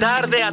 Tarde a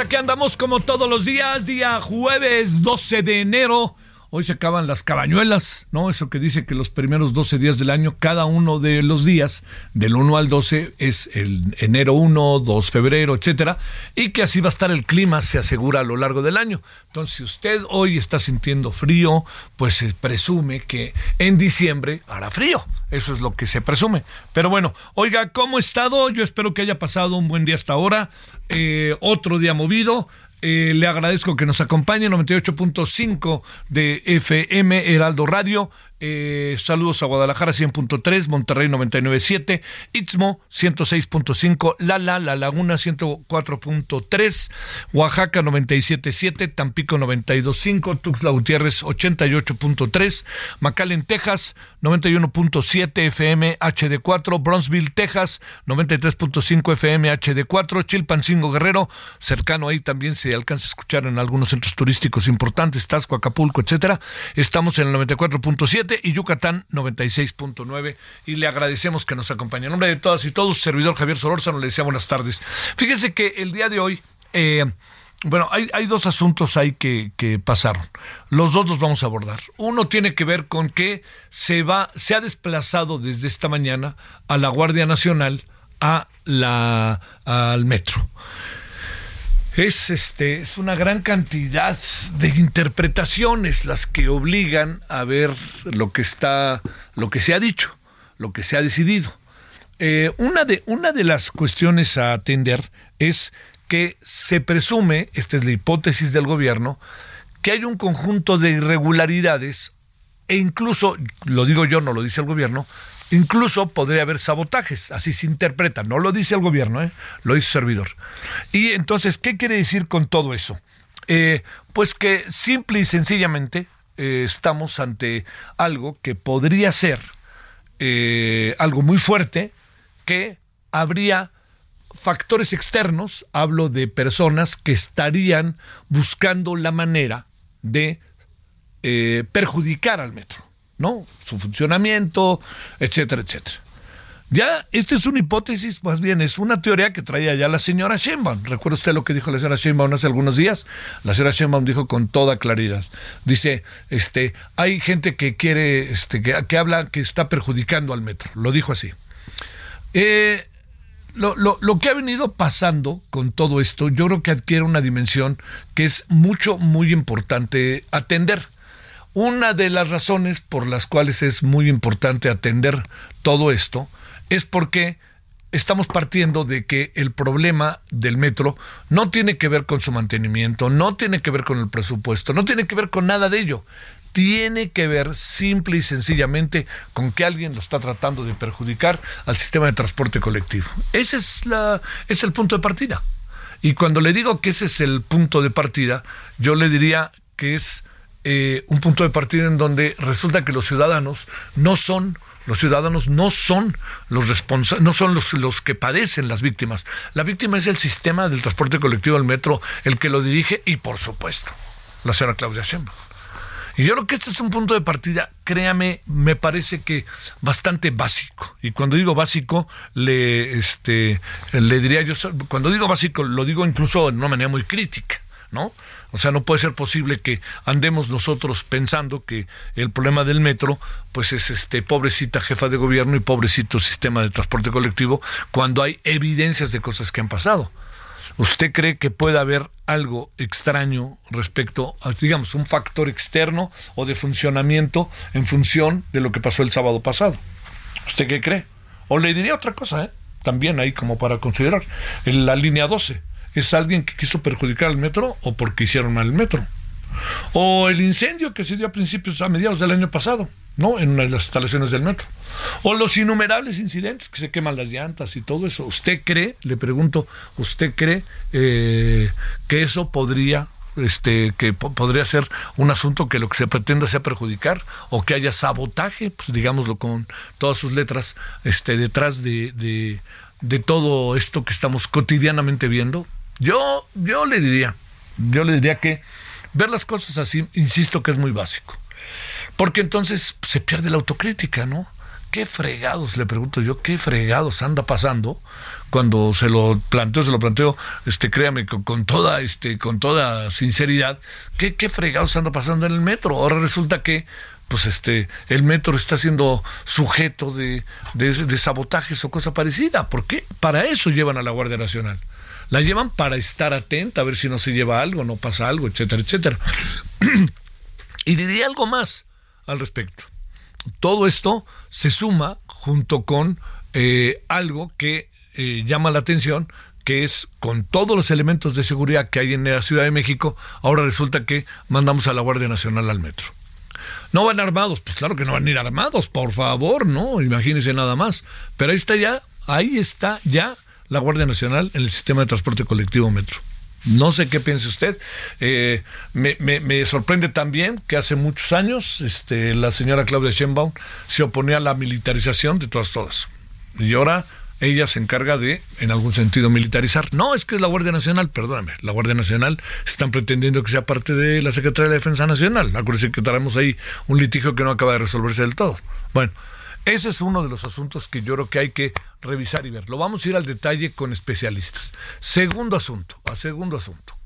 Aquí andamos como todos los días, día jueves 12 de enero. Hoy se acaban las cabañuelas, ¿no? Eso que dice que los primeros 12 días del año, cada uno de los días, del 1 al 12, es el enero 1, 2 febrero, etcétera, y que así va a estar el clima, se asegura, a lo largo del año. Entonces, si usted hoy está sintiendo frío, pues se presume que en diciembre hará frío. Eso es lo que se presume. Pero bueno, oiga, ¿cómo ha estado? Yo espero que haya pasado un buen día hasta ahora. Otro día movido. Le agradezco que nos acompañe, 98.5 de FM, Heraldo Radio. Saludos a Guadalajara 100.3, Monterrey 99.7, Istmo 106.5, La Laguna 104.3, Oaxaca 97.7, Tampico 92.5, Tuxtla Gutiérrez 88.3, McAllen, Texas 91.7 FM HD4, Brownsville, Texas 93.5 FM HD4, Chilpancingo, Guerrero, cercano ahí también se alcanza a escuchar en algunos centros turísticos importantes, Taxco, Acapulco, etcétera. Estamos en el 94.7 y Yucatán 96.9 y le agradecemos que nos acompañe. En nombre de todas y todos, servidor Javier Solórzano, le decía buenas tardes. Fíjese que el día de hoy, hay dos asuntos ahí que pasaron. Los dos los vamos a abordar. Uno tiene que ver con que se ha desplazado desde esta mañana a la Guardia Nacional al metro. Es una gran cantidad de interpretaciones las que obligan a ver lo que se ha dicho, lo que se ha decidido. Una de las cuestiones a atender es que se presume, esta es la hipótesis del gobierno, que hay un conjunto de irregularidades e incluso, lo digo yo, no lo dice el gobierno, incluso podría haber sabotajes, así se interpreta, no lo dice el gobierno, lo dice servidor. Y entonces, ¿qué quiere decir con todo eso? Pues que simple y sencillamente estamos ante algo que podría ser algo muy fuerte, que habría factores externos, hablo de personas que estarían buscando la manera de perjudicar al metro, ¿no? Su funcionamiento, etcétera, etcétera. Ya, esta es una hipótesis, más bien es una teoría que traía ya la señora Sheinbaum. ¿Recuerda usted lo que dijo la señora Sheinbaum hace algunos días? La señora Sheinbaum dijo con toda claridad. Dice, hay gente que quiere, que habla que está perjudicando al metro. Lo dijo así. Lo que ha venido pasando con todo esto, yo creo que adquiere una dimensión que es muy importante atender. Una de las razones por las cuales es muy importante atender todo esto es porque estamos partiendo de que el problema del metro no tiene que ver con su mantenimiento, no tiene que ver con el presupuesto, no tiene que ver con nada de ello. Tiene que ver simple y sencillamente con que alguien lo está tratando de perjudicar al sistema de transporte colectivo. Ese es el punto de partida. Y cuando le digo que ese es el punto de partida, yo le diría que es un punto de partida en donde resulta que los ciudadanos no son los que padecen las víctimas. La víctima es el sistema del transporte colectivo del metro, el que lo dirige y, por supuesto, la señora Claudia Sheinbaum. Y yo creo que este es un punto de partida, créame, me parece que bastante básico. Y cuando digo básico, le diría yo, cuando digo básico, lo digo incluso de una manera muy crítica, ¿no? O sea, no puede ser posible que andemos nosotros pensando que el problema del metro, pues es pobrecita jefa de gobierno y pobrecito sistema de transporte colectivo, cuando hay evidencias de cosas que han pasado. ¿Usted cree que puede haber algo extraño respecto a, digamos, un factor externo o de funcionamiento en función de lo que pasó el sábado pasado? ¿Usted qué cree? O le diría otra cosa, también ahí como para considerar. En la línea 12, ¿es alguien que quiso perjudicar al metro o porque hicieron mal el metro? O el incendio que se dio a mediados del año pasado, ¿no? En una de las instalaciones del metro. O los innumerables incidentes que se queman las llantas y todo eso. ¿Usted cree, le pregunto, usted cree que eso podría, podría ser un asunto que lo que se pretenda sea perjudicar o que haya sabotaje, pues digámoslo con todas sus letras, detrás de todo esto que estamos cotidianamente viendo? Yo le diría que ver las cosas así, insisto que es muy básico. Porque entonces se pierde la autocrítica, ¿no? ¿Qué fregados, le pregunto yo, qué fregados anda pasando? Cuando se lo planteo, créame, con toda sinceridad, ¿qué fregados anda pasando en el metro? Ahora resulta que pues el metro está siendo sujeto de sabotajes o cosa parecida. ¿Por qué? Para eso llevan a la Guardia Nacional. La llevan para estar atenta, a ver si no se lleva algo, no pasa algo, etcétera, etcétera. Y diría algo más al respecto. Todo esto se suma junto con algo que llama la atención, que es con todos los elementos de seguridad que hay en la Ciudad de México, ahora resulta que mandamos a la Guardia Nacional al metro. ¿No van armados? Pues claro que no van a ir armados, por favor, no, imagínense nada más. Pero ahí está ya la Guardia Nacional en el sistema de transporte colectivo metro. No sé qué piense usted. Me sorprende también que hace muchos años la señora Claudia Sheinbaum se oponía a la militarización de todas. Y ahora ella se encarga de, en algún sentido, militarizar. No, es que es la Guardia Nacional, perdóname. La Guardia Nacional están pretendiendo que sea parte de la Secretaría de Defensa Nacional. Acuérdense que traemos ahí un litigio que no acaba de resolverse del todo. Bueno. Ese es uno de los asuntos que yo creo que hay que revisar y ver. Lo vamos a ir al detalle con especialistas. Segundo asunto,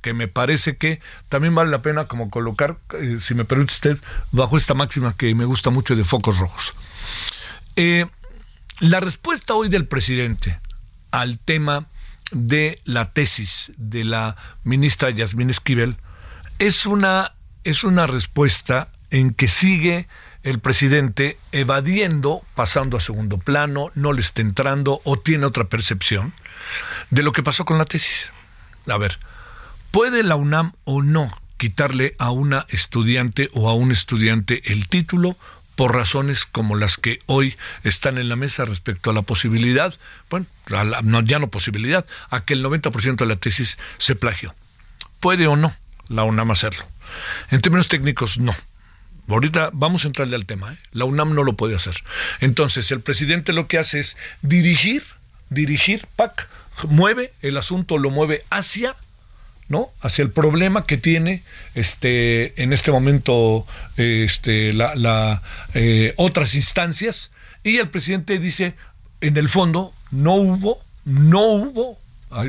que me parece que también vale la pena como colocar, si me permite usted, bajo esta máxima que me gusta mucho de focos rojos. La respuesta hoy del presidente al tema de la tesis de la ministra Yasmín Esquivel es una respuesta en que sigue el presidente evadiendo, pasando a segundo plano, no le está entrando o tiene otra percepción de lo que pasó con la tesis. A ver, ¿puede la UNAM o no quitarle a una estudiante o a un estudiante el título por razones como las que hoy están en la mesa respecto a la posibilidad, bueno, a que el 90% de la tesis se plagió? ¿Puede o no la UNAM hacerlo? En términos técnicos, no. Ahorita vamos a entrarle al tema, ¿eh? La UNAM no lo puede hacer. Entonces, el presidente lo que hace es dirigir, mueve el asunto, lo mueve hacia, ¿no? Hacia el problema que tiene en este momento otras instancias. Y el presidente dice, en el fondo, no hubo,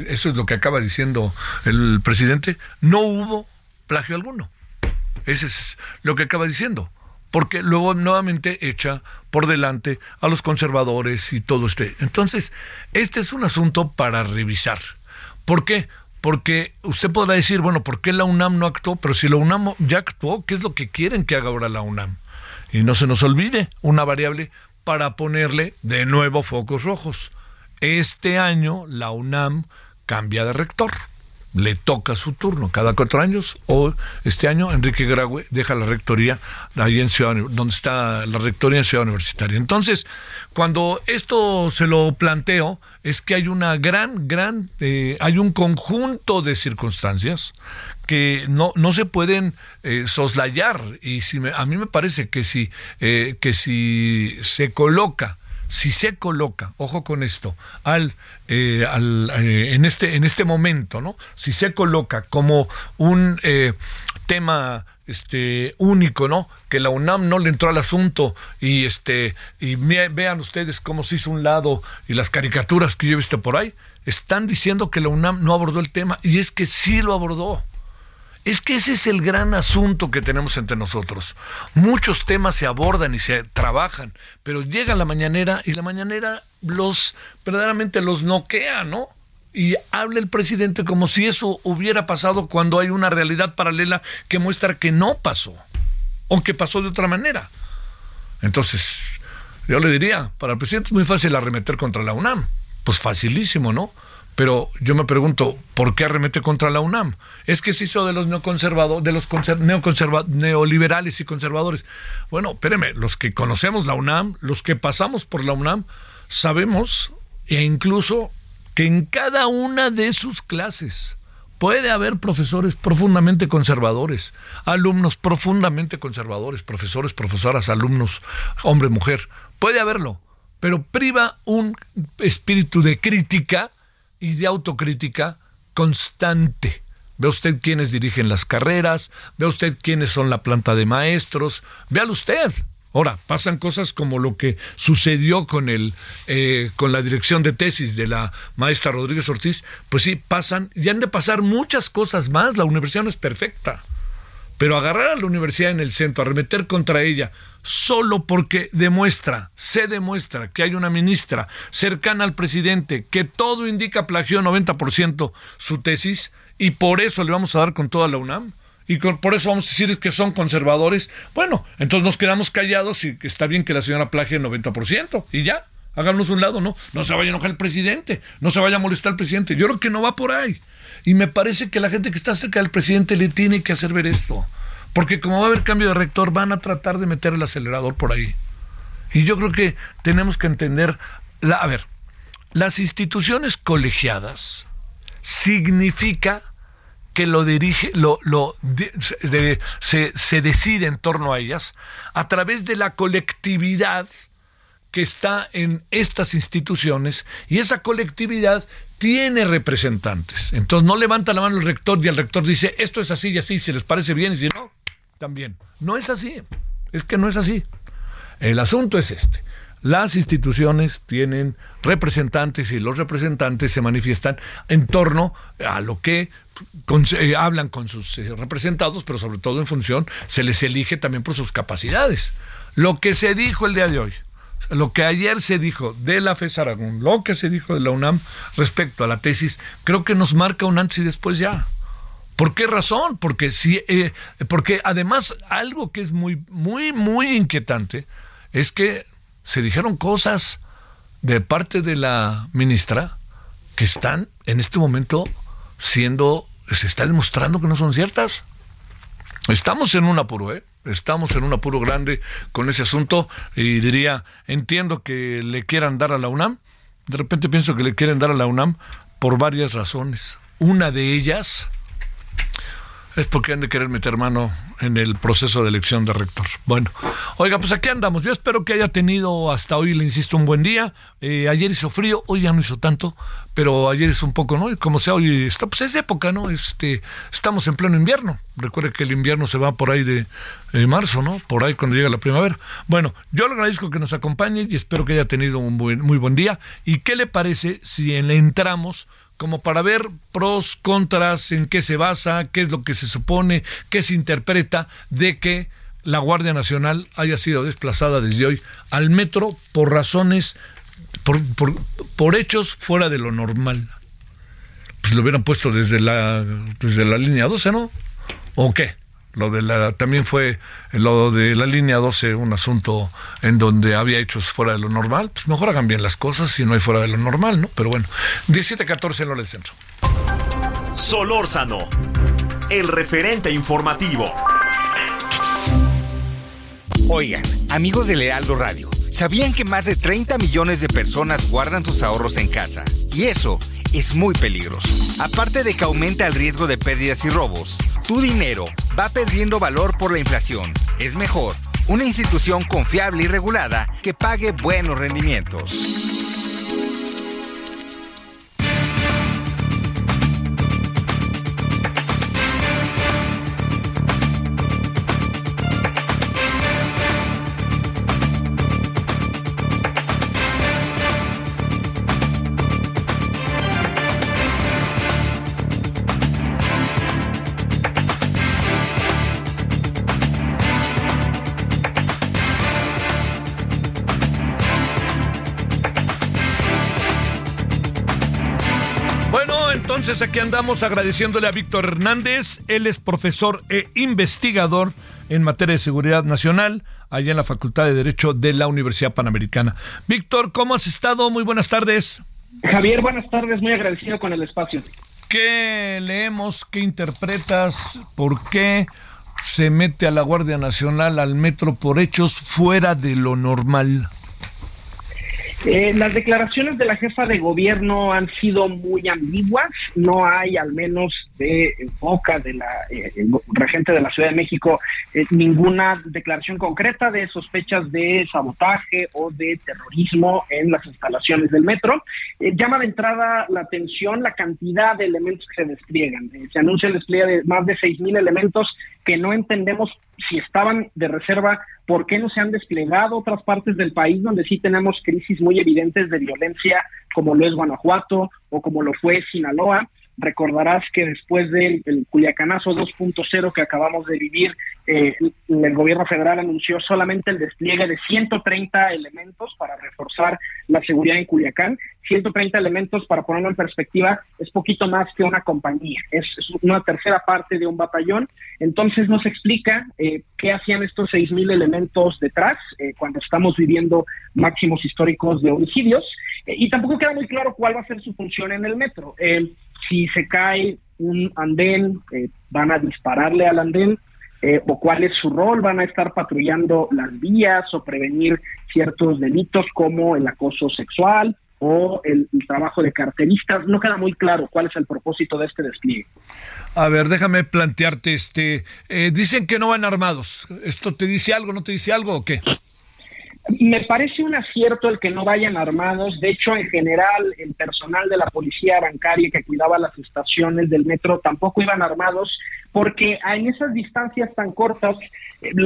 eso es lo que acaba diciendo el presidente, no hubo plagio alguno. Ese es lo que acaba diciendo, porque luego nuevamente echa por delante a los conservadores y todo este. Entonces, este es un asunto para revisar. ¿Por qué? Porque usted podrá decir, bueno, ¿por qué la UNAM no actuó? Pero si la UNAM ya actuó, ¿qué es lo que quieren que haga ahora la UNAM? Y no se nos olvide una variable para ponerle de nuevo focos rojos. Este año la UNAM cambia de rector. Le toca su turno cada 4 años, o este año Enrique Graue deja la rectoría ahí en Ciudad, donde está la rectoría en Ciudad Universitaria. Entonces, cuando esto se lo planteo, es que hay una hay un conjunto de circunstancias que no se pueden soslayar. Y a mí me parece que si se coloca, ojo con esto, en este momento, ¿no? Si se coloca como un tema único, ¿no? Que la UNAM no le entró al asunto y vean ustedes cómo se hizo un lado y las caricaturas que yo he visto por ahí están diciendo que la UNAM no abordó el tema, y es que sí lo abordó. Es que ese es el gran asunto que tenemos entre nosotros. Muchos temas se abordan y se trabajan, pero llega la mañanera y la mañanera verdaderamente los noquea, ¿no? Y habla el presidente como si eso hubiera pasado cuando hay una realidad paralela que muestra que no pasó o que pasó de otra manera. Entonces, yo le diría, para el presidente es muy fácil arremeter contra la UNAM. Pues facilísimo, ¿no? Pero yo me pregunto, ¿por qué arremete contra la UNAM? Es que se hizo de los neoliberales y conservadores. Bueno, espéreme, los que conocemos la UNAM, los que pasamos por la UNAM, sabemos e incluso que en cada una de sus clases puede haber profesores profundamente conservadores, alumnos profundamente conservadores, profesores, profesoras, alumnos, hombre, mujer, puede haberlo, pero priva un espíritu de crítica y de autocrítica constante. Ve usted quiénes dirigen las carreras, ve usted quiénes son la planta de maestros, véalo usted. Ahora, pasan cosas como lo que sucedió con la dirección de tesis de la maestra Rodríguez Ortiz. Pues sí, pasan, y han de pasar muchas cosas más. La universidad no es perfecta. Pero agarrar a la universidad en el centro, arremeter contra ella, solo porque se demuestra que hay una ministra cercana al presidente que todo indica plagió 90% su tesis, y por eso le vamos a dar con toda la UNAM. Y por eso vamos a decir que son conservadores. Bueno, entonces nos quedamos callados y está bien que la señora plagie el 90%. Y ya, háganos un lado, ¿no? No se vaya a enojar el presidente, no se vaya a molestar el presidente. Yo creo que no va por ahí. Y me parece que la gente que está cerca del presidente le tiene que hacer ver esto. Porque como va a haber cambio de rector, van a tratar de meter el acelerador por ahí. Y yo creo que tenemos que entender... las instituciones colegiadas significa... que lo dirige, se decide en torno a ellas a través de la colectividad que está en estas instituciones, y esa colectividad tiene representantes. Entonces no levanta la mano el rector y el rector dice esto es así y así, si les parece bien, y si no, también. No es así, es que no es así. El asunto es este. Las instituciones tienen representantes y los representantes se manifiestan en torno a lo que hablan con sus representados, pero sobre todo en función, se les elige también por sus capacidades. Lo que se dijo el día de hoy, lo que ayer se dijo de la FES Aragón, lo que se dijo de la UNAM respecto a la tesis, creo que nos marca un antes y después ya. ¿Por qué razón? Porque, porque además algo que es muy, muy, muy inquietante es que se dijeron cosas de parte de la ministra que están en este momento se está demostrando que no son ciertas. Estamos en un apuro, Estamos en un apuro grande con ese asunto, y diría, entiendo que le quieran dar a la UNAM, de repente pienso que le quieren dar a la UNAM por varias razones. Una de ellas es porque han de querer meter mano en el proceso de elección de rector. Bueno, oiga, pues aquí andamos. Yo espero que haya tenido hasta hoy, le insisto, un buen día. Ayer hizo frío, hoy ya no hizo tanto, pero ayer hizo un poco, ¿no? Y como sea, hoy está, pues es época, ¿no? Estamos en pleno invierno. Recuerde que el invierno se va por ahí de marzo, ¿no? Por ahí cuando llega la primavera. Bueno, yo le agradezco que nos acompañe y espero que haya tenido un muy buen día. ¿Y qué le parece si le entramos como para ver pros, contras, en qué se basa, qué es lo que se supone, qué se interpreta de que la Guardia Nacional haya sido desplazada desde hoy al metro por razones, por hechos fuera de lo normal? Pues lo hubieran puesto desde la línea 12, ¿no? ¿O qué? También fue lo de la línea 12 un asunto en donde había hechos fuera de lo normal. Pues mejor hagan bien las cosas si no hay fuera de lo normal, ¿no? Pero bueno, 17:14 en hora del centro. Solórzano, el referente informativo. Oigan, amigos del Heraldo Radio, ¿sabían que más de 30 millones de personas guardan sus ahorros en casa? Y eso es muy peligroso. Aparte de que aumenta el riesgo de pérdidas y robos, tu dinero va perdiendo valor por la inflación. Es mejor una institución confiable y regulada que pague buenos rendimientos. entonces aquí andamos agradeciéndole a Víctor Hernández. Él es profesor e investigador en materia de seguridad nacional allá en la Facultad de Derecho de la Universidad Panamericana. Víctor, ¿cómo has estado? Muy buenas tardes. Javier, buenas tardes. Muy agradecido con el espacio. ¿Qué leemos? ¿Qué interpretas? ¿Por qué se mete a la Guardia Nacional al metro por hechos fuera de lo normal? Las declaraciones de la jefa de gobierno han sido muy ambiguas. No hay, al menos de boca de la regente de la Ciudad de México, ninguna declaración concreta de sospechas de sabotaje o de terrorismo en las instalaciones del metro. Llama de entrada la atención la cantidad de elementos que se despliegan. Se anuncia el despliegue de más de 6,000 elementos que no entendemos si estaban de reserva. ¿Por qué no se han desplegado otras partes del país donde sí tenemos crisis muy evidentes de violencia, como lo es Guanajuato o como lo fue Sinaloa? Recordarás que después del Culiacanazo 2.0 que acabamos de vivir, el gobierno federal anunció solamente el despliegue de 130 elementos para reforzar la seguridad en Culiacán. 130 elementos, para ponerlo en perspectiva, es poquito más que una compañía, es una tercera parte de un batallón. Entonces nos explica qué hacían estos 6,000 elementos detrás cuando estamos viviendo máximos históricos de homicidios, y tampoco queda muy claro cuál va a ser su función en el metro. Si se cae un andén, van a dispararle al andén, o cuál es su rol, van a estar patrullando las vías o prevenir ciertos delitos como el acoso sexual o el trabajo de carteristas. No queda muy claro cuál es el propósito de este despliegue. A ver, déjame plantearte, dicen que no van armados. ¿Esto te dice algo, no te dice algo o qué? Me parece un acierto el que no vayan armados. De hecho, en general, el personal de la policía bancaria que cuidaba las estaciones del metro tampoco iban armados, porque en esas distancias tan cortas,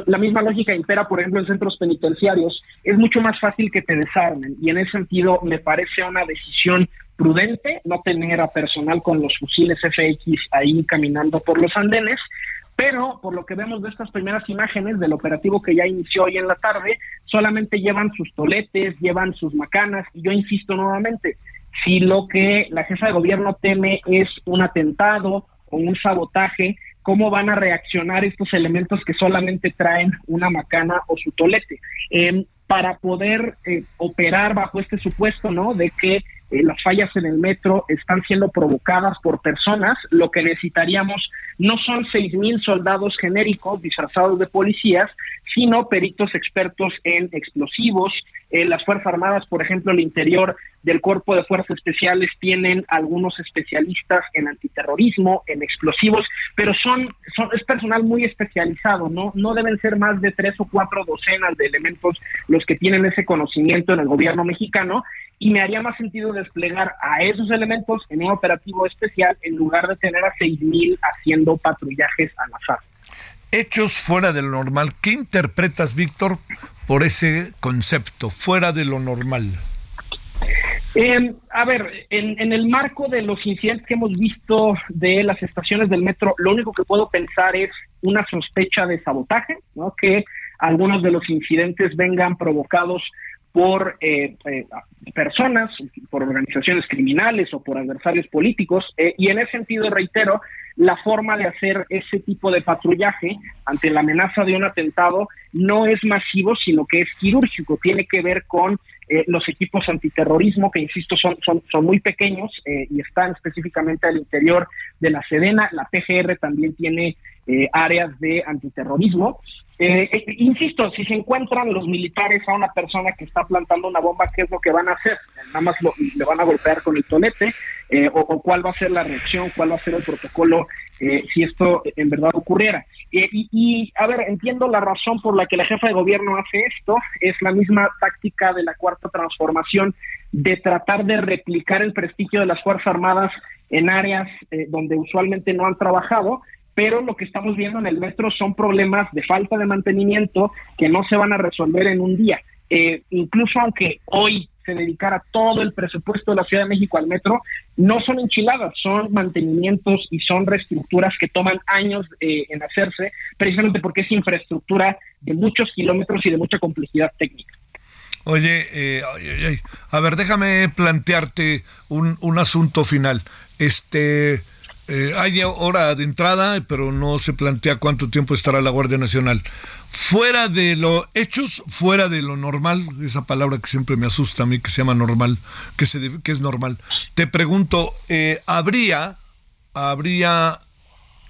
la misma lógica impera, por ejemplo, en centros penitenciarios. Es mucho más fácil que te desarmen, y en ese sentido me parece una decisión prudente no tener a personal con los fusiles FX ahí caminando por los andenes. Pero, por lo que vemos de estas primeras imágenes del operativo que ya inició hoy en la tarde, solamente llevan sus toletes, llevan sus macanas, y yo insisto nuevamente, si lo que la jefa de gobierno teme es un atentado o un sabotaje, ¿cómo van a reaccionar estos elementos que solamente traen una macana o su tolete? Para poder operar bajo este supuesto, ¿no?, de que las fallas en el metro están siendo provocadas por personas, lo que necesitaríamos no son 6,000 soldados genéricos disfrazados de policías, sino peritos expertos en explosivos. Las Fuerzas Armadas, por ejemplo, el interior del Cuerpo de Fuerzas Especiales, tienen algunos especialistas en antiterrorismo, en explosivos, pero es personal muy especializado, ¿no? No deben ser más de 3 o 4 docenas de elementos los que tienen ese conocimiento en el gobierno mexicano, y me haría más sentido desplegar a esos elementos en un operativo especial en lugar de tener a 6,000 haciendo patrullajes al azar. Hechos fuera de lo normal. ¿Qué interpretas, Víctor, por ese concepto, fuera de lo normal? A ver, en el marco de los incidentes que hemos visto de las estaciones del metro, lo único que puedo pensar es una sospecha de sabotaje, ¿no? Que algunos de los incidentes vengan provocados por personas, por organizaciones criminales o por adversarios políticos, y en ese sentido reitero, la forma de hacer ese tipo de patrullaje ante la amenaza de un atentado no es masivo, sino que es quirúrgico, tiene que ver con los equipos antiterrorismo, que insisto son muy pequeños, y están específicamente al interior de la Sedena. La PGR también tiene áreas de antiterrorismo. Insisto, si se encuentran los militares a una persona que está plantando una bomba, ¿qué es lo que van a hacer? Nada más le van a golpear con el tolete, o cuál va a ser la reacción, cuál va a ser el protocolo si esto en verdad ocurriera. A ver, entiendo la razón por la que la jefa de gobierno hace esto, es la misma táctica de la Cuarta Transformación de tratar de replicar el prestigio de las Fuerzas Armadas en áreas donde usualmente no han trabajado. Pero lo que estamos viendo en el metro son problemas de falta de mantenimiento que no se van a resolver en un día. Incluso aunque hoy se dedicara todo el presupuesto de la Ciudad de México al metro, no son enchiladas, son mantenimientos y son reestructuras que toman años en hacerse, precisamente porque es infraestructura de muchos kilómetros y de mucha complejidad técnica. Oye, a ver, déjame plantearte un asunto final. Hay hora de entrada, pero no se plantea cuánto tiempo estará la Guardia Nacional. Fuera de los hechos, fuera de lo normal, esa palabra que siempre me asusta a mí, que se llama normal, que es normal. Te pregunto, ¿habría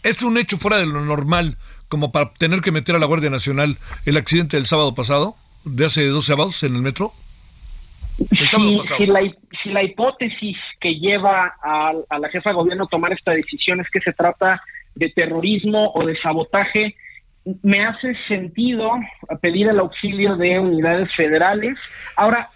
es un hecho fuera de lo normal como para tener que meter a la Guardia Nacional el accidente del sábado pasado, de hace 12 avos en el metro? Si la hipótesis que lleva a la jefa de gobierno a tomar esta decisión es que se trata de terrorismo o de sabotaje, me hace sentido pedir el auxilio de unidades federales. Ahora,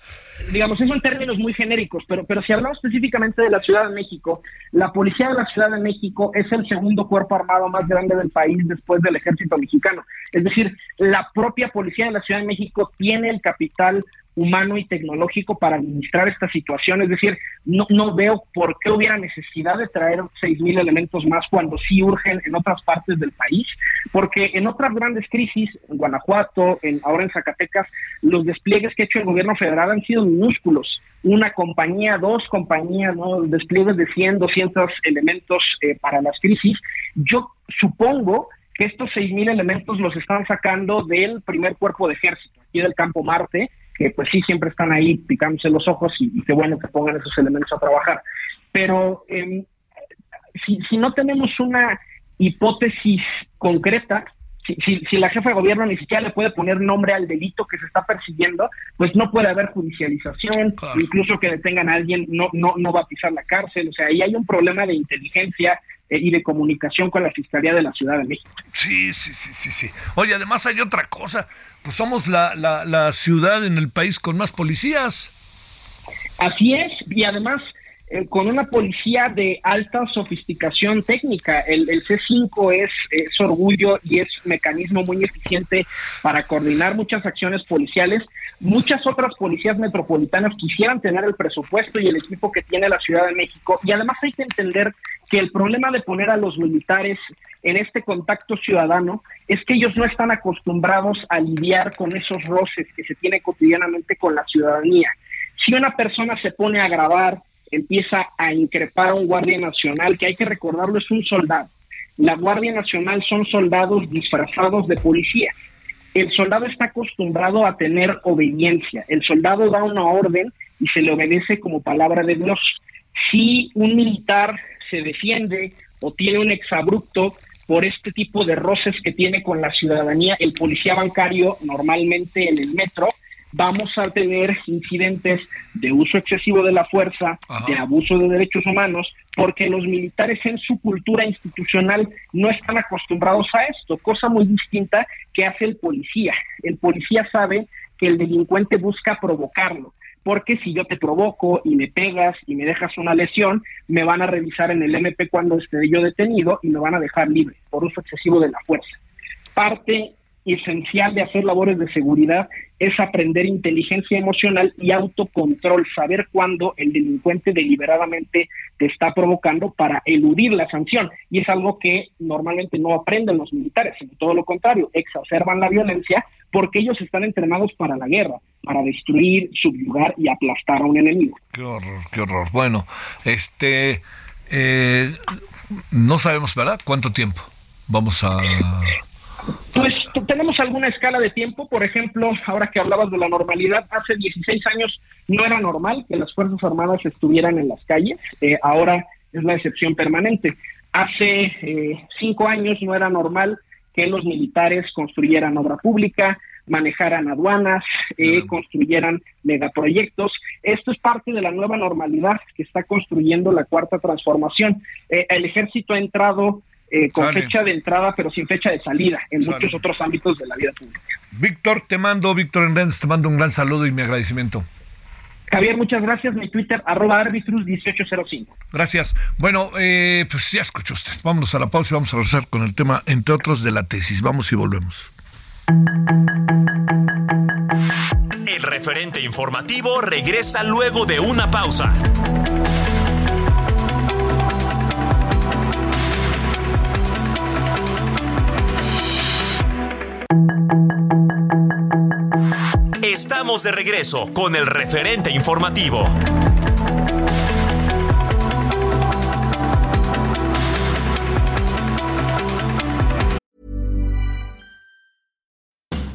digamos, eso en términos muy genéricos, pero si hablamos específicamente de la Ciudad de México, la Policía de la Ciudad de México es el segundo cuerpo armado más grande del país después del Ejército Mexicano. Es decir, la propia Policía de la Ciudad de México tiene el capital humano y tecnológico para administrar esta situación. Es decir, no veo por qué hubiera necesidad de traer 6,000 elementos más cuando sí urgen en otras partes del país, porque en otras grandes crisis, en Guanajuato, ahora en Zacatecas, los despliegues que ha hecho el gobierno federal han sido minúsculos. Una compañía, dos compañías, ¿no? Despliegues de 100, 200 elementos para las crisis. Yo supongo que estos 6,000 elementos los están sacando del primer cuerpo de ejército, aquí del Campo Marte, que pues sí, siempre están ahí picándose los ojos y qué bueno que pongan esos elementos a trabajar. Pero si no tenemos una hipótesis concreta, si la jefa de gobierno ni siquiera le puede poner nombre al delito que se está persiguiendo, pues no puede haber judicialización, claro. Incluso que detengan a alguien no va a pisar la cárcel. O sea, ahí hay un problema de inteligencia y de comunicación con la Fiscalía de la Ciudad de México. Sí. Oye, además hay otra cosa, pues somos la ciudad en el país con más policías. Así es, y además con una policía de alta sofisticación técnica. El C5 es orgullo y es un mecanismo muy eficiente para coordinar muchas acciones policiales. Muchas otras policías metropolitanas quisieran tener el presupuesto y el equipo que tiene la Ciudad de México, y además hay que entender que el problema de poner a los militares en este contacto ciudadano es que ellos no están acostumbrados a lidiar con esos roces que se tienen cotidianamente con la ciudadanía. Si una persona se pone a grabar, empieza a increpar a un guardia nacional, que hay que recordarlo, es un soldado. La Guardia Nacional son soldados disfrazados de policía. El soldado está acostumbrado a tener obediencia. El soldado da una orden y se le obedece como palabra de Dios. Si un militar se defiende o tiene un exabrupto por este tipo de roces que tiene con la ciudadanía, el policía bancario normalmente en el metro, vamos a tener incidentes de uso excesivo de la fuerza, ajá, de abuso de derechos humanos, porque los militares en su cultura institucional no están acostumbrados a esto, cosa muy distinta que hace el policía. El policía sabe que el delincuente busca provocarlo, porque si yo te provoco y me pegas y me dejas una lesión, me van a revisar en el MP cuando esté yo detenido y me van a dejar libre por uso excesivo de la fuerza. Parte esencial de hacer labores de seguridad es aprender inteligencia emocional y autocontrol, saber cuándo el delincuente deliberadamente te está provocando para eludir la sanción, y es algo que normalmente no aprenden los militares, sino todo lo contrario, exacerban la violencia porque ellos están entrenados para la guerra, para destruir, subyugar y aplastar a un enemigo. Qué horror. Bueno, no sabemos, ¿verdad?, cuánto tiempo vamos a... Pues tenemos alguna escala de tiempo. Por ejemplo, ahora que hablabas de la normalidad, hace 16 años no era normal que las Fuerzas Armadas estuvieran en las calles, ahora es la excepción permanente. Hace 5 años no era normal que los militares construyeran obra pública, manejaran aduanas, construyeran megaproyectos. Esto es parte de la nueva normalidad que está construyendo la Cuarta Transformación. El ejército ha entrado... con fecha de entrada, pero sin fecha de salida en muchos otros ámbitos de la vida pública. Víctor Hernández, te mando un gran saludo y mi agradecimiento. Javier, muchas gracias. Mi Twitter, @arbitrus1805. Gracias. Bueno, pues ya escuchó usted. Vámonos a la pausa y vamos a regresar con el tema, entre otros, de la tesis. Vamos y volvemos. El referente informativo regresa luego de una pausa. Estamos de regreso con el referente informativo.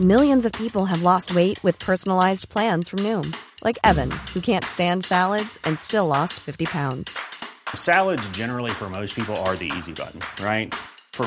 Millions of people have lost weight with personalized plans from Noom. Like Evan, who can't stand salads and still lost 50 pounds. Salads generally for most people are the easy button, right? For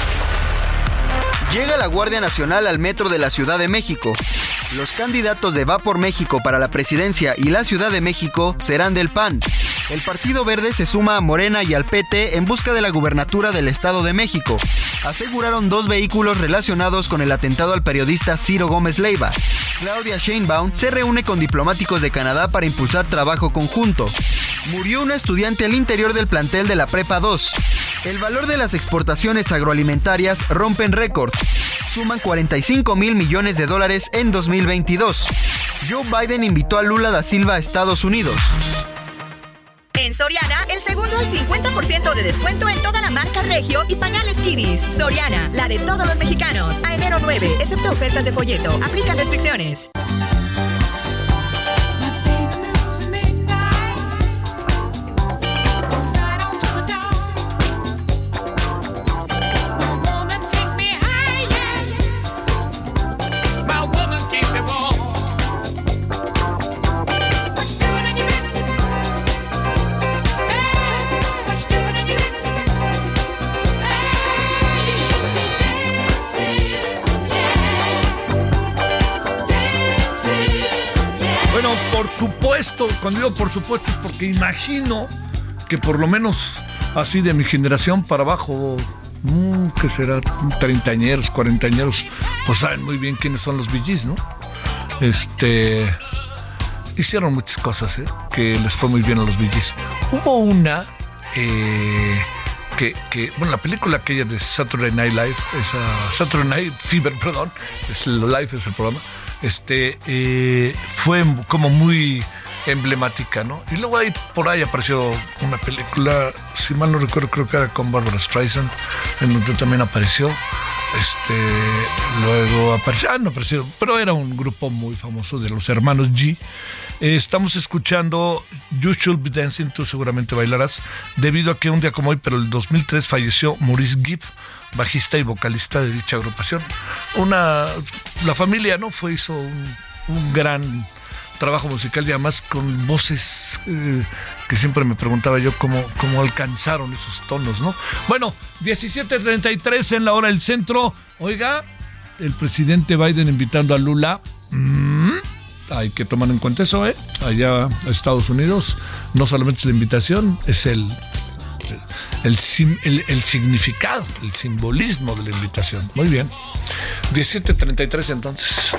Llega la Guardia Nacional al metro de la Ciudad de México. Los candidatos de Va por México para la presidencia y la Ciudad de México serán del PAN. El Partido Verde se suma a Morena y al PT en busca de la gubernatura del Estado de México. Aseguraron 2 vehículos relacionados con el atentado al periodista Ciro Gómez Leiva. Claudia Sheinbaum se reúne con diplomáticos de Canadá para impulsar trabajo conjunto. Murió una estudiante al interior del plantel de la Prepa 2. El valor de las exportaciones agroalimentarias rompen récord. Suman $45 mil millones en 2022. Joe Biden invitó a Lula da Silva a Estados Unidos. En Soriana, el segundo al 50% de descuento en toda la marca Regio y pañales Kiddies. Soriana, la de todos los mexicanos. A enero 9, excepto ofertas de folleto. Aplican restricciones. Supuesto, cuando digo por supuesto es porque imagino que por lo menos así de mi generación para abajo, que será treintañeros, cuarentañeros, pues saben muy bien quiénes son los Bee Gees, ¿no? Hicieron muchas cosas, que les fue muy bien a los Bee Gees. Hubo una la película aquella de Saturday Night Live, Saturday Night Fever, perdón, Live es el programa. Fue como muy emblemática, ¿no? Y luego por ahí apareció una película, si mal no recuerdo, creo que era con Barbara Streisand, en donde también apareció. Luego apareció, pero era un grupo muy famoso de los hermanos G. Estamos escuchando You Should Be Dancing, Tú Seguramente Bailarás, debido a que un día como hoy, pero el 2003, falleció Maurice Gibb, bajista y vocalista de dicha agrupación. La familia, ¿no? Hizo un gran trabajo musical y además con voces que siempre me preguntaba yo cómo alcanzaron esos tonos, ¿no? Bueno, 17:33 en la hora del centro. Oiga, el presidente Biden invitando a Lula. Hay que tomar en cuenta eso, allá a Estados Unidos. No solamente es la invitación, es el significado, el simbolismo de la invitación. Muy bien. 17:33 entonces.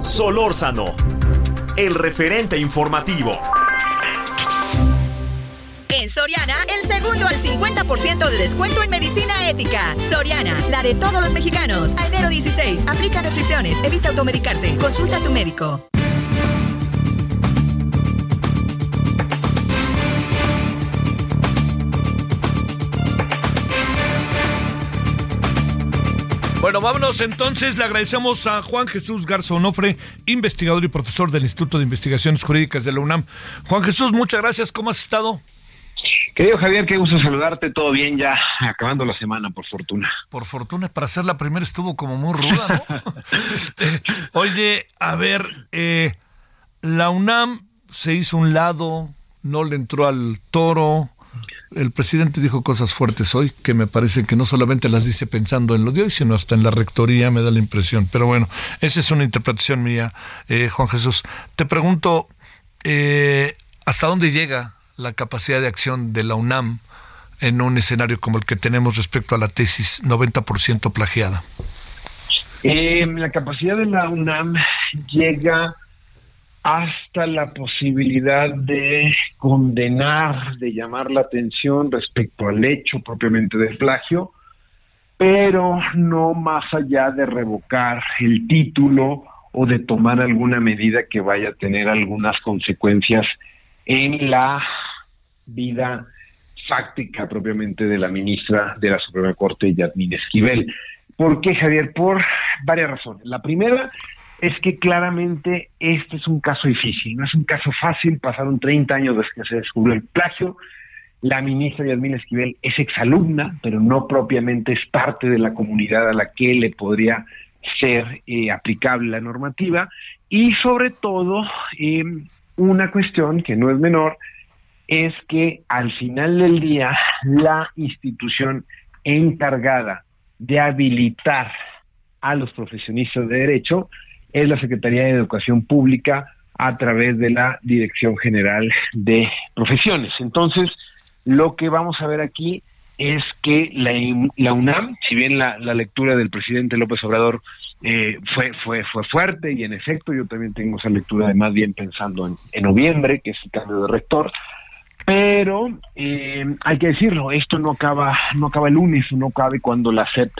Solórzano, el referente informativo. En Soriana, el segundo al 50% de descuento en medicina ética. Soriana, la de todos los mexicanos. A enero 16, aplica restricciones, evita automedicarte. Consulta a tu médico. Bueno, vámonos entonces. Le agradecemos a Juan Jesús Garza Onofre, investigador y profesor del Instituto de Investigaciones Jurídicas de la UNAM. Juan Jesús, muchas gracias. ¿Cómo has estado? Querido Javier, qué gusto saludarte, todo bien ya, acabando la semana, por fortuna. Por fortuna, para ser la primera estuvo como muy ruda, ¿no? Oye, a ver, la UNAM se hizo un lado, no le entró al toro, el presidente dijo cosas fuertes hoy, que me parece que no solamente las dice pensando en lo de hoy, sino hasta en la rectoría, me da la impresión. Pero bueno, esa es una interpretación mía, Juan Jesús. Te pregunto, ¿hasta dónde llega la capacidad de acción de la UNAM en un escenario como el que tenemos respecto a la tesis 90% plagiada? La capacidad de la UNAM llega hasta la posibilidad de condenar, de llamar la atención respecto al hecho propiamente de plagio, pero no más allá de revocar el título o de tomar alguna medida que vaya a tener algunas consecuencias en la vida fáctica propiamente de la ministra de la Suprema Corte, Yasmín Esquivel. ¿Por qué, Javier? Por varias razones. La primera es que claramente este es un caso difícil, no es un caso fácil. Pasaron 30 años desde que se descubrió el plagio. La ministra Yasmín Esquivel es exalumna, pero no propiamente es parte de la comunidad a la que le podría ser aplicable la normativa. Y sobre todo, una cuestión que no es menor, es que al final del día la institución encargada de habilitar a los profesionistas de derecho es la Secretaría de Educación Pública a través de la Dirección General de Profesiones. Entonces, lo que vamos a ver aquí es que la UNAM, si bien la lectura del presidente López Obrador fue fuerte, y en efecto yo también tengo esa lectura, además bien pensando en noviembre, que es el cambio de rector, pero hay que decirlo, esto no acaba el lunes, no acaba cuando la SEP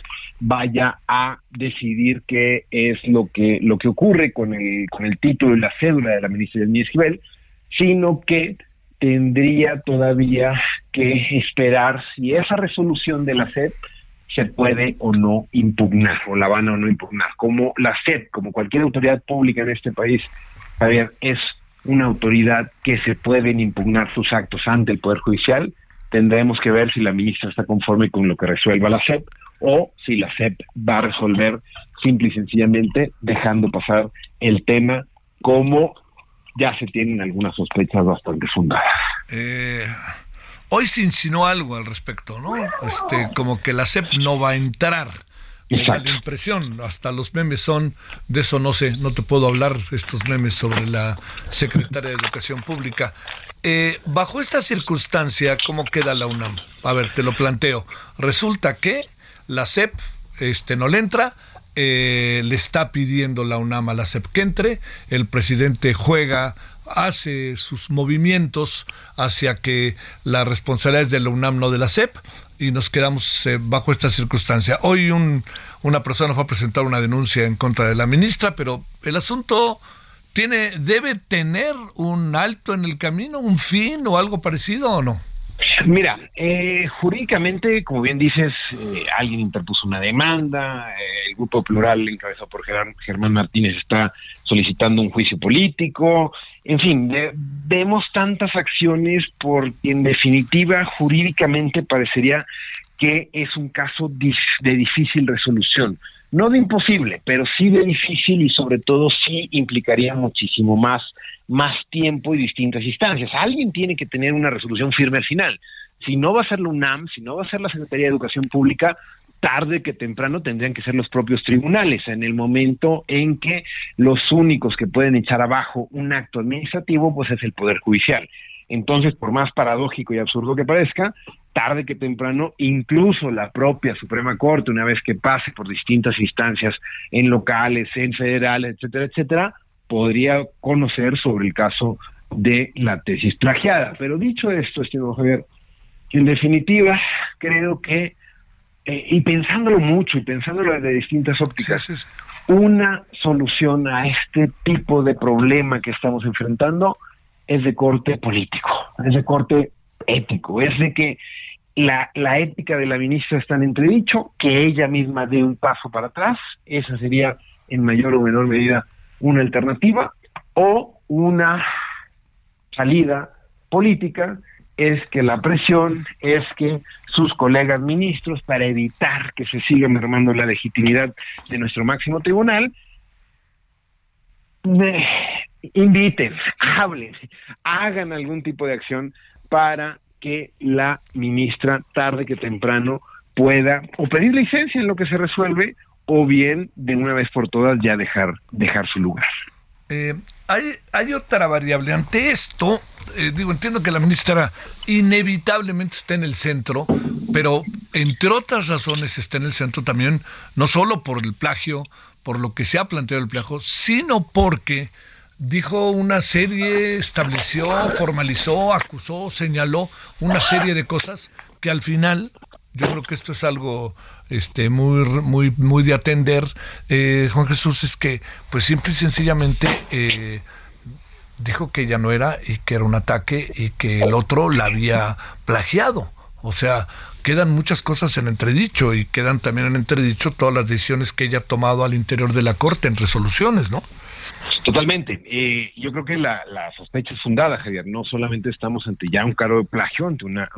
vaya a decidir qué es lo que ocurre con el título y la cédula de la ministra Yasmín Esquivel, sino que tendría todavía que esperar si esa resolución de la SEP se puede o no impugnar, o la van a o no impugnar. Como la SEP, como cualquier autoridad pública en este país, Javier, es una autoridad que se pueden impugnar sus actos ante el Poder Judicial. Tendremos que ver si la ministra está conforme con lo que resuelva la SEP, o si la SEP va a resolver simple y sencillamente dejando pasar el tema, como ya se tienen algunas sospechas bastante fundadas. Hoy se insinuó algo al respecto, ¿no? Como que la SEP no va a entrar. Exacto. La impresión, hasta los memes son, de eso no sé, no te puedo hablar, estos memes sobre la Secretaría de Educación Pública. Bajo esta circunstancia, ¿cómo queda la UNAM? A ver, te lo planteo. Resulta que la SEP no le entra, le está pidiendo la UNAM a la SEP que entre, el presidente juega, hace sus movimientos hacia que la responsabilidad es de la UNAM, no de la SEP, y nos quedamos bajo esta circunstancia. Hoy una persona fue a presentar una denuncia en contra de la ministra, pero el asunto debe tener un alto en el camino, un fin o algo parecido, ¿o no? Mira, jurídicamente, como bien dices, alguien interpuso una demanda, el Grupo Plural, encabezado por Germán Martínez, está solicitando un juicio político. En fin, vemos tantas acciones porque, en definitiva, jurídicamente parecería que es un caso de difícil resolución. No de imposible, pero sí de difícil, y sobre todo sí implicaría muchísimo más tiempo y distintas instancias. Alguien tiene que tener una resolución firme al final. Si no va a ser la UNAM, si no va a ser la Secretaría de Educación Pública, tarde que temprano tendrían que ser los propios tribunales. En el momento en que los únicos que pueden echar abajo un acto administrativo, pues es el Poder Judicial. Entonces, por más paradójico y absurdo que parezca, tarde que temprano, incluso la propia Suprema Corte, una vez que pase por distintas instancias en locales, en federales, etcétera, etcétera, podría conocer sobre el caso de la tesis plagiada. Pero dicho esto, estimado Javier, en definitiva, creo que, y pensándolo mucho y pensándolo desde distintas ópticas, sí. Una solución a este tipo de problema que estamos enfrentando es de corte político, es de corte ético, es de que la ética de la ministra está en entredicho, que ella misma dé un paso para atrás. Esa sería, en mayor o menor medida, una alternativa, o una salida política es que la presión, es que sus colegas ministros, para evitar que se siga mermando la legitimidad de nuestro máximo tribunal, inviten, hablen, hagan algún tipo de acción para que la ministra tarde que temprano pueda o pedir licencia en lo que se resuelve, o bien, de una vez por todas, ya dejar su lugar. Hay otra variable. Ante esto, entiendo que la ministra inevitablemente está en el centro, pero entre otras razones está en el centro también, no solo por el plagio, por lo que se ha planteado el plagio, sino porque dijo una serie, estableció, formalizó, acusó, señaló una serie de cosas que al final, yo creo que esto es algo muy de atender, Juan Jesús, es que pues simple y sencillamente dijo que ella no era y que era un ataque y que el otro la había plagiado. O sea, quedan muchas cosas en entredicho y quedan también en entredicho todas las decisiones que ella ha tomado al interior de la Corte en resoluciones, ¿no? Totalmente. Yo creo que la sospecha es fundada, Javier. No solamente estamos ante ya un caso de plagio, ante una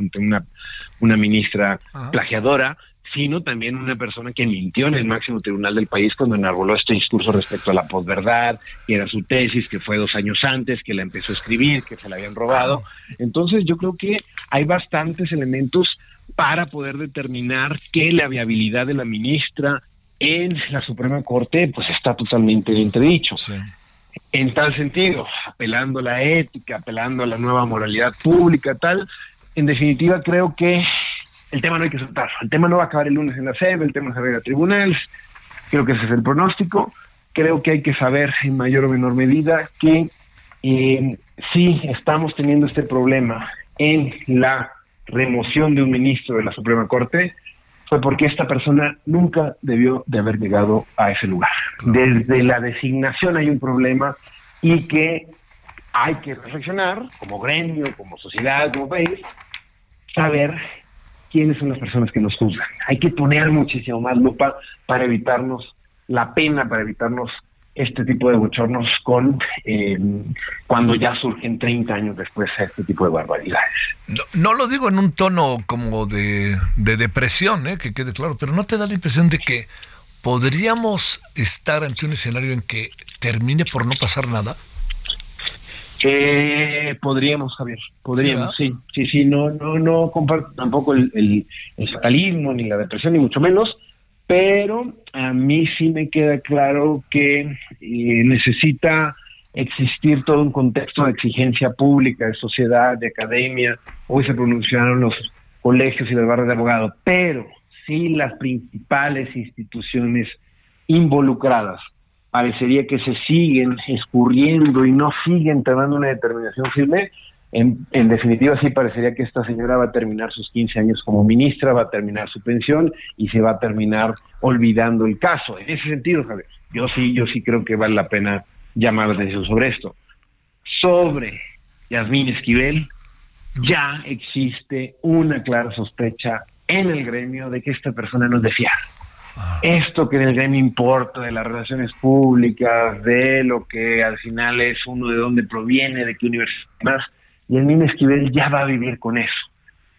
ministra Ajá. plagiadora, sino también una persona que mintió en el máximo tribunal del país cuando enarboló este discurso respecto a la posverdad, que era su tesis, que fue 2 años antes, que la empezó a escribir, que se la habían robado. Entonces yo creo que hay bastantes elementos para poder determinar que la viabilidad de la ministra en la Suprema Corte pues está totalmente en entredicho. Sí. En tal sentido, apelando a la ética, apelando a la nueva moralidad pública, tal, en definitiva creo que el tema no hay que soltarlo, el tema no va a acabar el lunes en la SEB, el tema no se va a ir a tribunales, creo que ese es el pronóstico, creo que hay que saber en mayor o menor medida que sí estamos teniendo este problema en la remoción de un ministro de la Suprema Corte, fue porque esta persona nunca debió de haber llegado a ese lugar. Desde la designación hay un problema y que hay que reflexionar como gremio, como sociedad, como país, saber quiénes son las personas que nos juzgan. Hay que poner muchísimo más lupa para evitarnos la pena, para evitarnos este tipo de bochornos cuando ya surgen 30 años después este tipo de barbaridades. No lo digo en un tono como de depresión, que quede claro, pero ¿no te da la impresión de que podríamos estar ante un escenario en que termine por no pasar nada? Podríamos, Javier, podríamos, sí, no comparto tampoco el fatalismo, ni la depresión, ni mucho menos, pero a mí sí me queda claro que necesita existir todo un contexto de exigencia pública, de sociedad, de academia. Hoy se pronunciaron los colegios y las barras de abogados, pero sí las principales instituciones involucradas parecería que se siguen escurriendo y no siguen tomando una determinación firme. En definitiva, sí parecería que esta señora va a terminar sus 15 años como ministra, va a terminar su pensión y se va a terminar olvidando el caso. En ese sentido, Javier, yo sí creo que vale la pena llamar la atención sobre esto. Sobre Yasmín Esquivel, ya existe una clara sospecha en el gremio de que esta persona no es de fiar. Esto que en el gremio importa de las relaciones públicas, de lo que al final es uno de dónde proviene, de qué universidad más, y Yasmín Esquivel ya va a vivir con eso.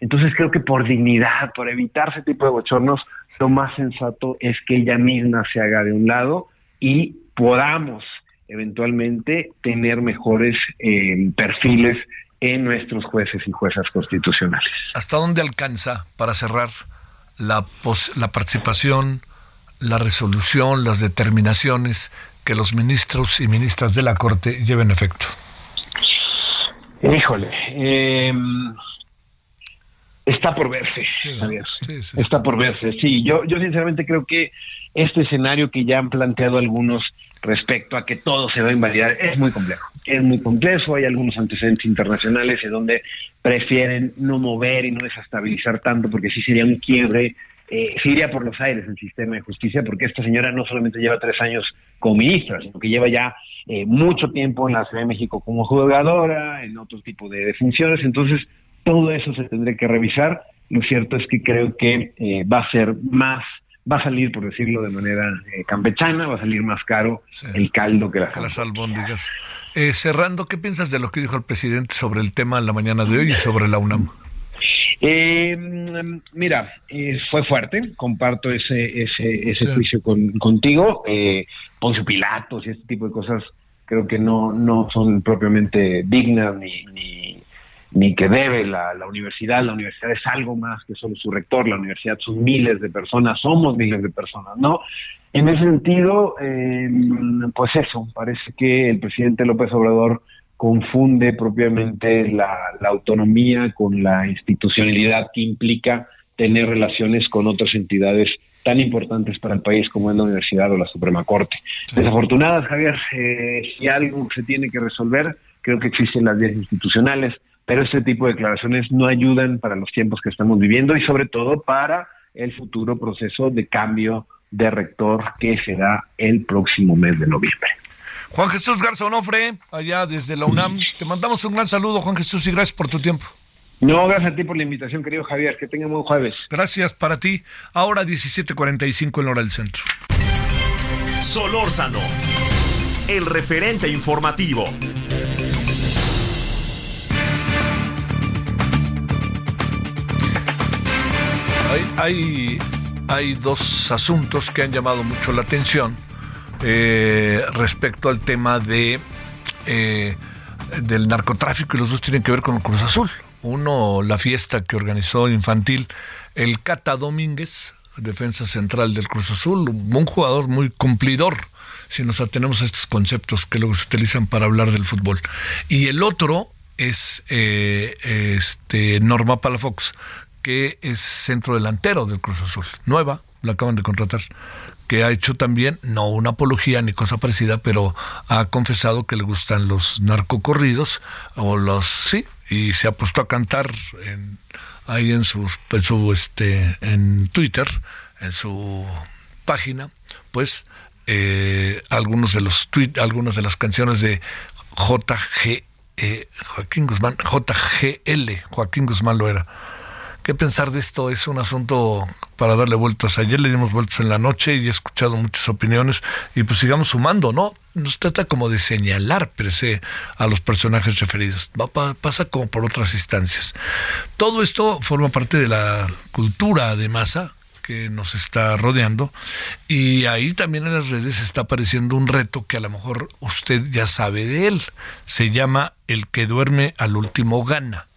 Entonces creo que por dignidad, por evitar ese tipo de bochornos, lo más sensato es que ella misma se haga de un lado y podamos eventualmente tener mejores perfiles en nuestros jueces y juezas constitucionales. ¿Hasta dónde alcanza, para cerrar, la participación, la resolución, las determinaciones que los ministros y ministras de la Corte lleven a efecto? Híjole, está por verse, Javier. Sí. Está por verse, sí. Yo sinceramente creo que este escenario que ya han planteado algunos respecto a que todo se va a invalidar es muy complejo. Es muy complejo, hay algunos antecedentes internacionales en donde prefieren no mover y no desestabilizar tanto porque sí sería un quiebre, se iría por los aires el sistema de justicia, porque esta señora no solamente lleva 3 años como ministra, sino que lleva ya mucho tiempo en la Ciudad de México como juzgadora, en otro tipo de funciones. Entonces todo eso se tendrá que revisar. Lo cierto es que creo que va a salir, por decirlo de manera campechana, va a salir más caro el caldo que las albóndigas. Cerrando, ¿qué piensas de lo que dijo el presidente sobre el tema en la mañana de hoy y sobre la UNAM? Mira, fue fuerte, comparto ese juicio contigo. Poncio Pilatos y este tipo de cosas creo que no son propiamente dignas ni que debe la universidad. La universidad es algo más que solo su rector, la universidad son miles de personas, somos miles de personas, ¿no? En ese sentido, pues eso, parece que el presidente López Obrador confunde propiamente la autonomía con la institucionalidad que implica tener relaciones con otras entidades tan importantes para el país como es la universidad o la Suprema Corte. desafortunadas, Javier. Si algo se tiene que resolver, creo que existen las vías institucionales, pero este tipo de declaraciones no ayudan para los tiempos que estamos viviendo y sobre todo para el futuro proceso de cambio de rector que será el próximo mes de noviembre. Juan Jesús Garza Onofre, allá desde la UNAM. Te mandamos un gran saludo, Juan Jesús, y gracias por tu tiempo. No, gracias a ti por la invitación, querido Javier. Que tengan buen jueves. Gracias para ti. Ahora 17:45 en la hora del centro. Solórzano, el referente informativo. Hay dos asuntos que han llamado mucho la atención respecto al tema de del narcotráfico, y los dos tienen que ver con el Cruz Azul. Uno, la fiesta que organizó infantil el Cata Domínguez, defensa central del Cruz Azul, un jugador muy cumplidor, si nos atenemos a estos conceptos que luego se utilizan para hablar del fútbol. Y el otro es Norma Palafox, que es centro delantero del Cruz Azul, nueva, la acaban de contratar, que ha hecho también, no una apología ni cosa parecida, pero ha confesado que le gustan los narcocorridos, y se ha puesto a cantar en Twitter, en su página, pues algunas de las canciones de Joaquín Guzmán Loera. ¿Qué pensar de esto? Es un asunto para darle vueltas. Ayer le dimos vueltas en la noche y he escuchado muchas opiniones. Y pues sigamos sumando, ¿no? Nos trata como de señalar, per se, a los personajes referidos. Pasa como por otras instancias. Todo esto forma parte de la cultura de masa que nos está rodeando. Y ahí también en las redes está apareciendo un reto que a lo mejor usted ya sabe de él. Se llama "El que duerme al último gana".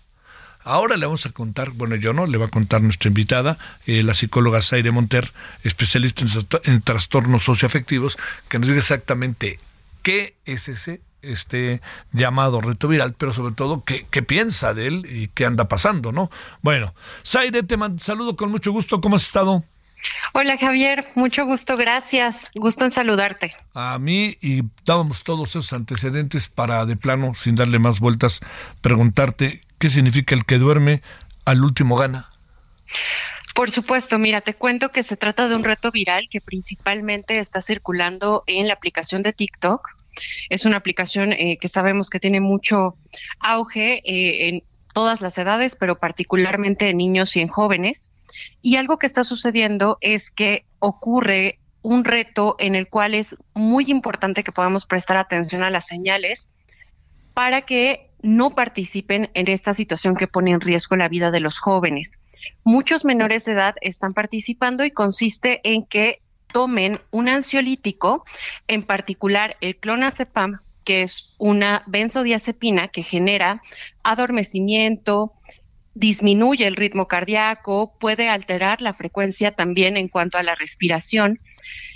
Ahora le vamos a contar, le va a contar nuestra invitada, la psicóloga Zaire Monter, especialista en trastornos socioafectivos, que nos diga exactamente qué es este llamado reto viral, pero sobre todo qué piensa de él y qué anda pasando, ¿no? Bueno, Zaire, te saludo con mucho gusto. ¿Cómo has estado? Hola, Javier, mucho gusto, gracias. Gusto en saludarte. A mí, y dábamos todos esos antecedentes para, de plano, sin darle más vueltas, preguntarte qué significa "el que duerme al último gana". Por supuesto, mira, te cuento que se trata de un reto viral que principalmente está circulando en la aplicación de TikTok. Es una aplicación que sabemos que tiene mucho auge en todas las edades, pero particularmente en niños y en jóvenes. Y algo que está sucediendo es que ocurre un reto en el cual es muy importante que podamos prestar atención a las señales para que no participen en esta situación que pone en riesgo la vida de los jóvenes. Muchos menores de edad están participando y consiste en que tomen un ansiolítico, en particular el clonazepam, que es una benzodiazepina que genera adormecimiento, disminuye el ritmo cardíaco, puede alterar la frecuencia también en cuanto a la respiración,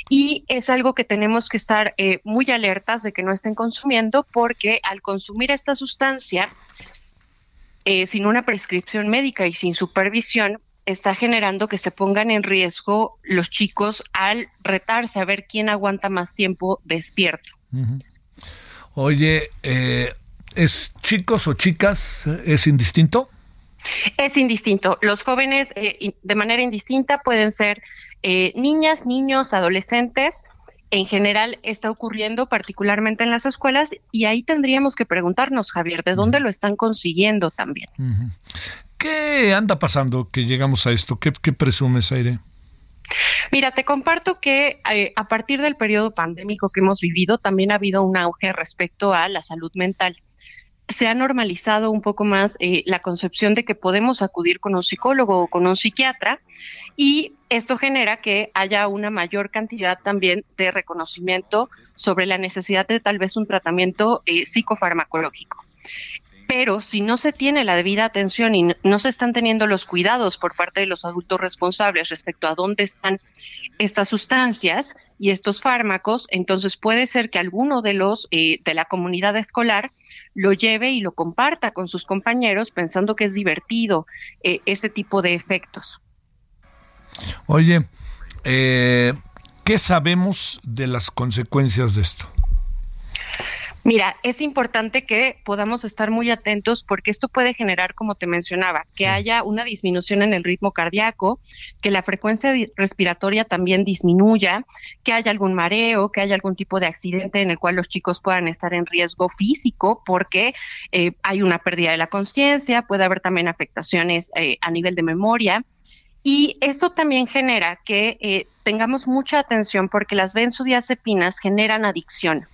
y es algo que tenemos que estar muy alertas de que no estén consumiendo, porque al consumir esta sustancia sin una prescripción médica y sin supervisión, está generando que se pongan en riesgo los chicos al retarse a ver quién aguanta más tiempo despierto. Uh-huh. Oye, ¿es chicos o chicas? ¿Es indistinto? Es indistinto. Los jóvenes de manera indistinta pueden ser niñas, niños, adolescentes. En general está ocurriendo particularmente en las escuelas, y ahí tendríamos que preguntarnos, Javier, ¿de dónde lo están consiguiendo también? ¿Qué anda pasando que llegamos a esto? ¿Qué presumes, Aire? Mira, te comparto que a partir del periodo pandémico que hemos vivido, también ha habido un auge respecto a la salud mental. Se ha normalizado un poco más la concepción de que podemos acudir con un psicólogo o con un psiquiatra, y esto genera que haya una mayor cantidad también de reconocimiento sobre la necesidad de tal vez un tratamiento psicofarmacológico. Pero si no se tiene la debida atención y no se están teniendo los cuidados por parte de los adultos responsables respecto a dónde están estas sustancias y estos fármacos, entonces puede ser que alguno de los de la comunidad escolar lo lleve y lo comparta con sus compañeros pensando que es divertido este tipo de efectos. Oye, ¿Qué sabemos de las consecuencias de esto? Mira, es importante que podamos estar muy atentos porque esto puede generar, como te mencionaba, que haya una disminución en el ritmo cardíaco, que la frecuencia respiratoria también disminuya, que haya algún mareo, que haya algún tipo de accidente en el cual los chicos puedan estar en riesgo físico porque hay una pérdida de la conciencia, puede haber también afectaciones a nivel de memoria. Y esto también genera que tengamos mucha atención porque las benzodiazepinas generan adicción.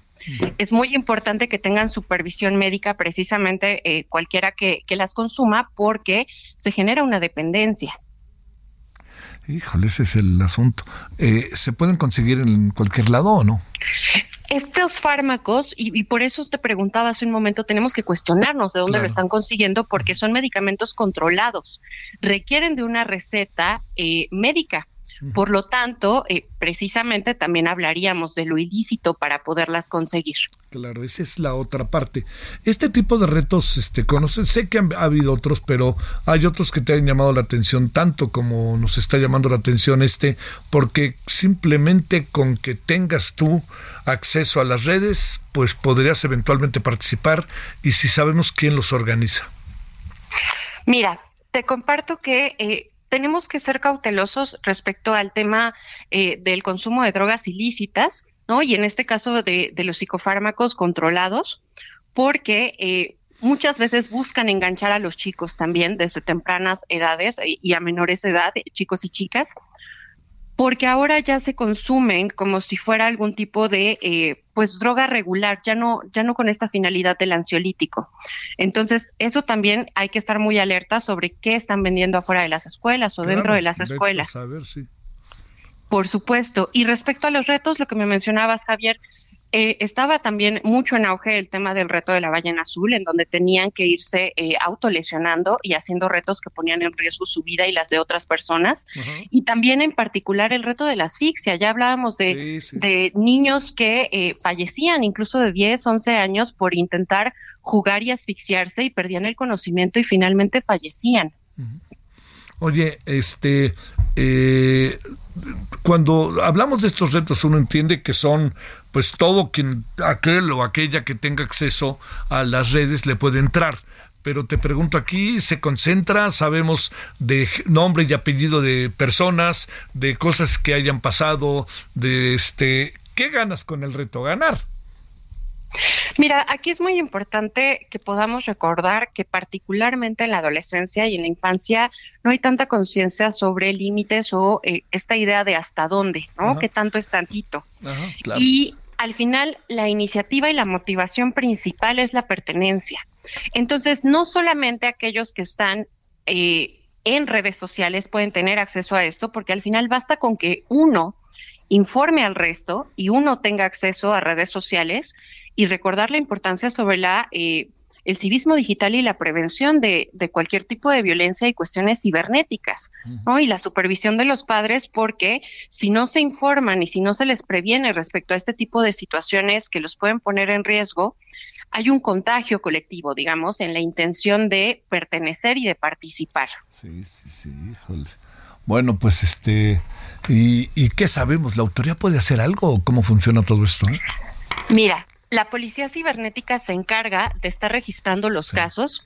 Es muy importante que tengan supervisión médica precisamente cualquiera que las consuma porque se genera una dependencia. Híjole, ese es el asunto. ¿Se pueden conseguir en cualquier lado o no? Estos fármacos, y por eso te preguntaba hace un momento, tenemos que cuestionarnos de dónde lo están consiguiendo porque son medicamentos controlados, requieren de una receta médica. Por lo tanto, precisamente también hablaríamos de lo ilícito para poderlas conseguir. Claro, esa es la otra parte. Este tipo de retos, conocen, sé que ha habido otros, pero hay otros que te han llamado la atención, tanto como nos está llamando la atención porque simplemente con que tengas tú acceso a las redes, pues podrías eventualmente participar, y si sabemos quién los organiza. Mira, te comparto que... tenemos que ser cautelosos respecto al tema del consumo de drogas ilícitas, ¿no? Y en este caso de los psicofármacos controlados, porque muchas veces buscan enganchar a los chicos también desde tempranas edades y a menores de edad, chicos y chicas, porque ahora ya se consumen como si fuera algún tipo de droga regular, ya no con esta finalidad del ansiolítico. Entonces, eso también hay que estar muy alerta sobre qué están vendiendo afuera de las escuelas o dentro de las escuelas. A ver, sí. Por supuesto. Y respecto a los retos, lo que me mencionabas, Javier, estaba también mucho en auge el tema del reto de la ballena azul, en donde tenían que irse autolesionando y haciendo retos que ponían en riesgo su vida y las de otras personas. Uh-huh. Y también en particular el reto de la asfixia. Ya hablábamos de niños que fallecían incluso de 10, 11 años por intentar jugar y asfixiarse y perdían el conocimiento y finalmente fallecían. Uh-huh. Oye, cuando hablamos de estos retos, uno entiende que son, pues, todo aquel o aquella que tenga acceso a las redes le puede entrar. Pero te pregunto, aquí se concentra, sabemos de nombre y apellido de personas, de cosas que hayan pasado, ¿qué ganas con el reto? Ganar. Mira, aquí es muy importante que podamos recordar que particularmente en la adolescencia y en la infancia no hay tanta conciencia sobre límites o esta idea de hasta dónde, ¿no? Uh-huh. Que tanto es tantito. Uh-huh, claro. Y al final la iniciativa y la motivación principal es la pertenencia. Entonces, no solamente aquellos que están en redes sociales pueden tener acceso a esto, porque al final basta con que uno informe al resto y uno tenga acceso a redes sociales y recordar la importancia sobre el civismo digital y la prevención de cualquier tipo de violencia y cuestiones cibernéticas, ¿no? Y la supervisión de los padres, porque si no se informan y si no se les previene respecto a este tipo de situaciones que los pueden poner en riesgo, hay un contagio colectivo, digamos, en la intención de pertenecer y de participar. Sí, híjole. Bueno, pues ¿y qué sabemos? ¿La autoridad puede hacer algo o cómo funciona todo esto? Mira, la policía cibernética se encarga de estar registrando los casos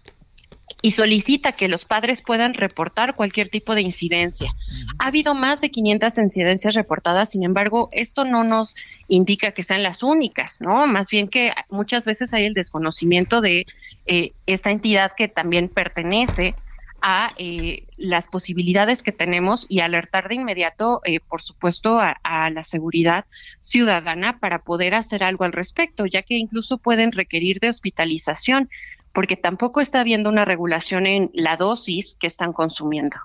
y solicita que los padres puedan reportar cualquier tipo de incidencia. Uh-huh. Ha habido más de 500 incidencias reportadas, sin embargo, esto no nos indica que sean las únicas, ¿no? Más bien que muchas veces hay el desconocimiento de esta entidad que también pertenece a las posibilidades que tenemos y alertar de inmediato, por supuesto, a la seguridad ciudadana para poder hacer algo al respecto, ya que incluso pueden requerir de hospitalización, porque tampoco está habiendo una regulación en la dosis que están consumiendo.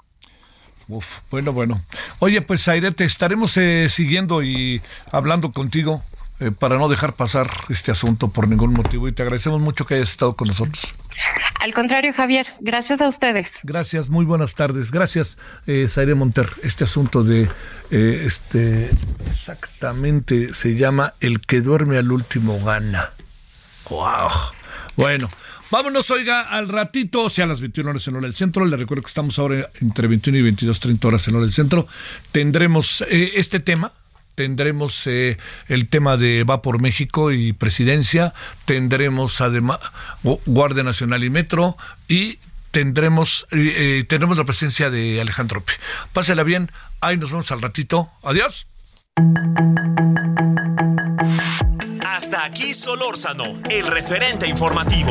Uf, bueno. Oye, pues, Zaire, te estaremos siguiendo y hablando contigo para no dejar pasar este asunto por ningún motivo, y te agradecemos mucho que hayas estado con nosotros. Al contrario, Javier, gracias a ustedes. Gracias, muy buenas tardes. Gracias, Zaire Monter. Este asunto de exactamente se llama el que duerme al último gana. ¡Wow! Bueno, vámonos, oiga, al ratito, a las 21 horas en hora del centro. Le recuerdo que estamos ahora entre 21 y 22:30 horas en hora del centro. Tendremos este tema tendremos el tema de Va por México y Presidencia, tendremos además Guardia Nacional y Metro, y tendremos la presencia de Alejandro P. Pásela bien, ahí nos vemos al ratito. Adiós. Hasta aquí Solórzano, el referente informativo.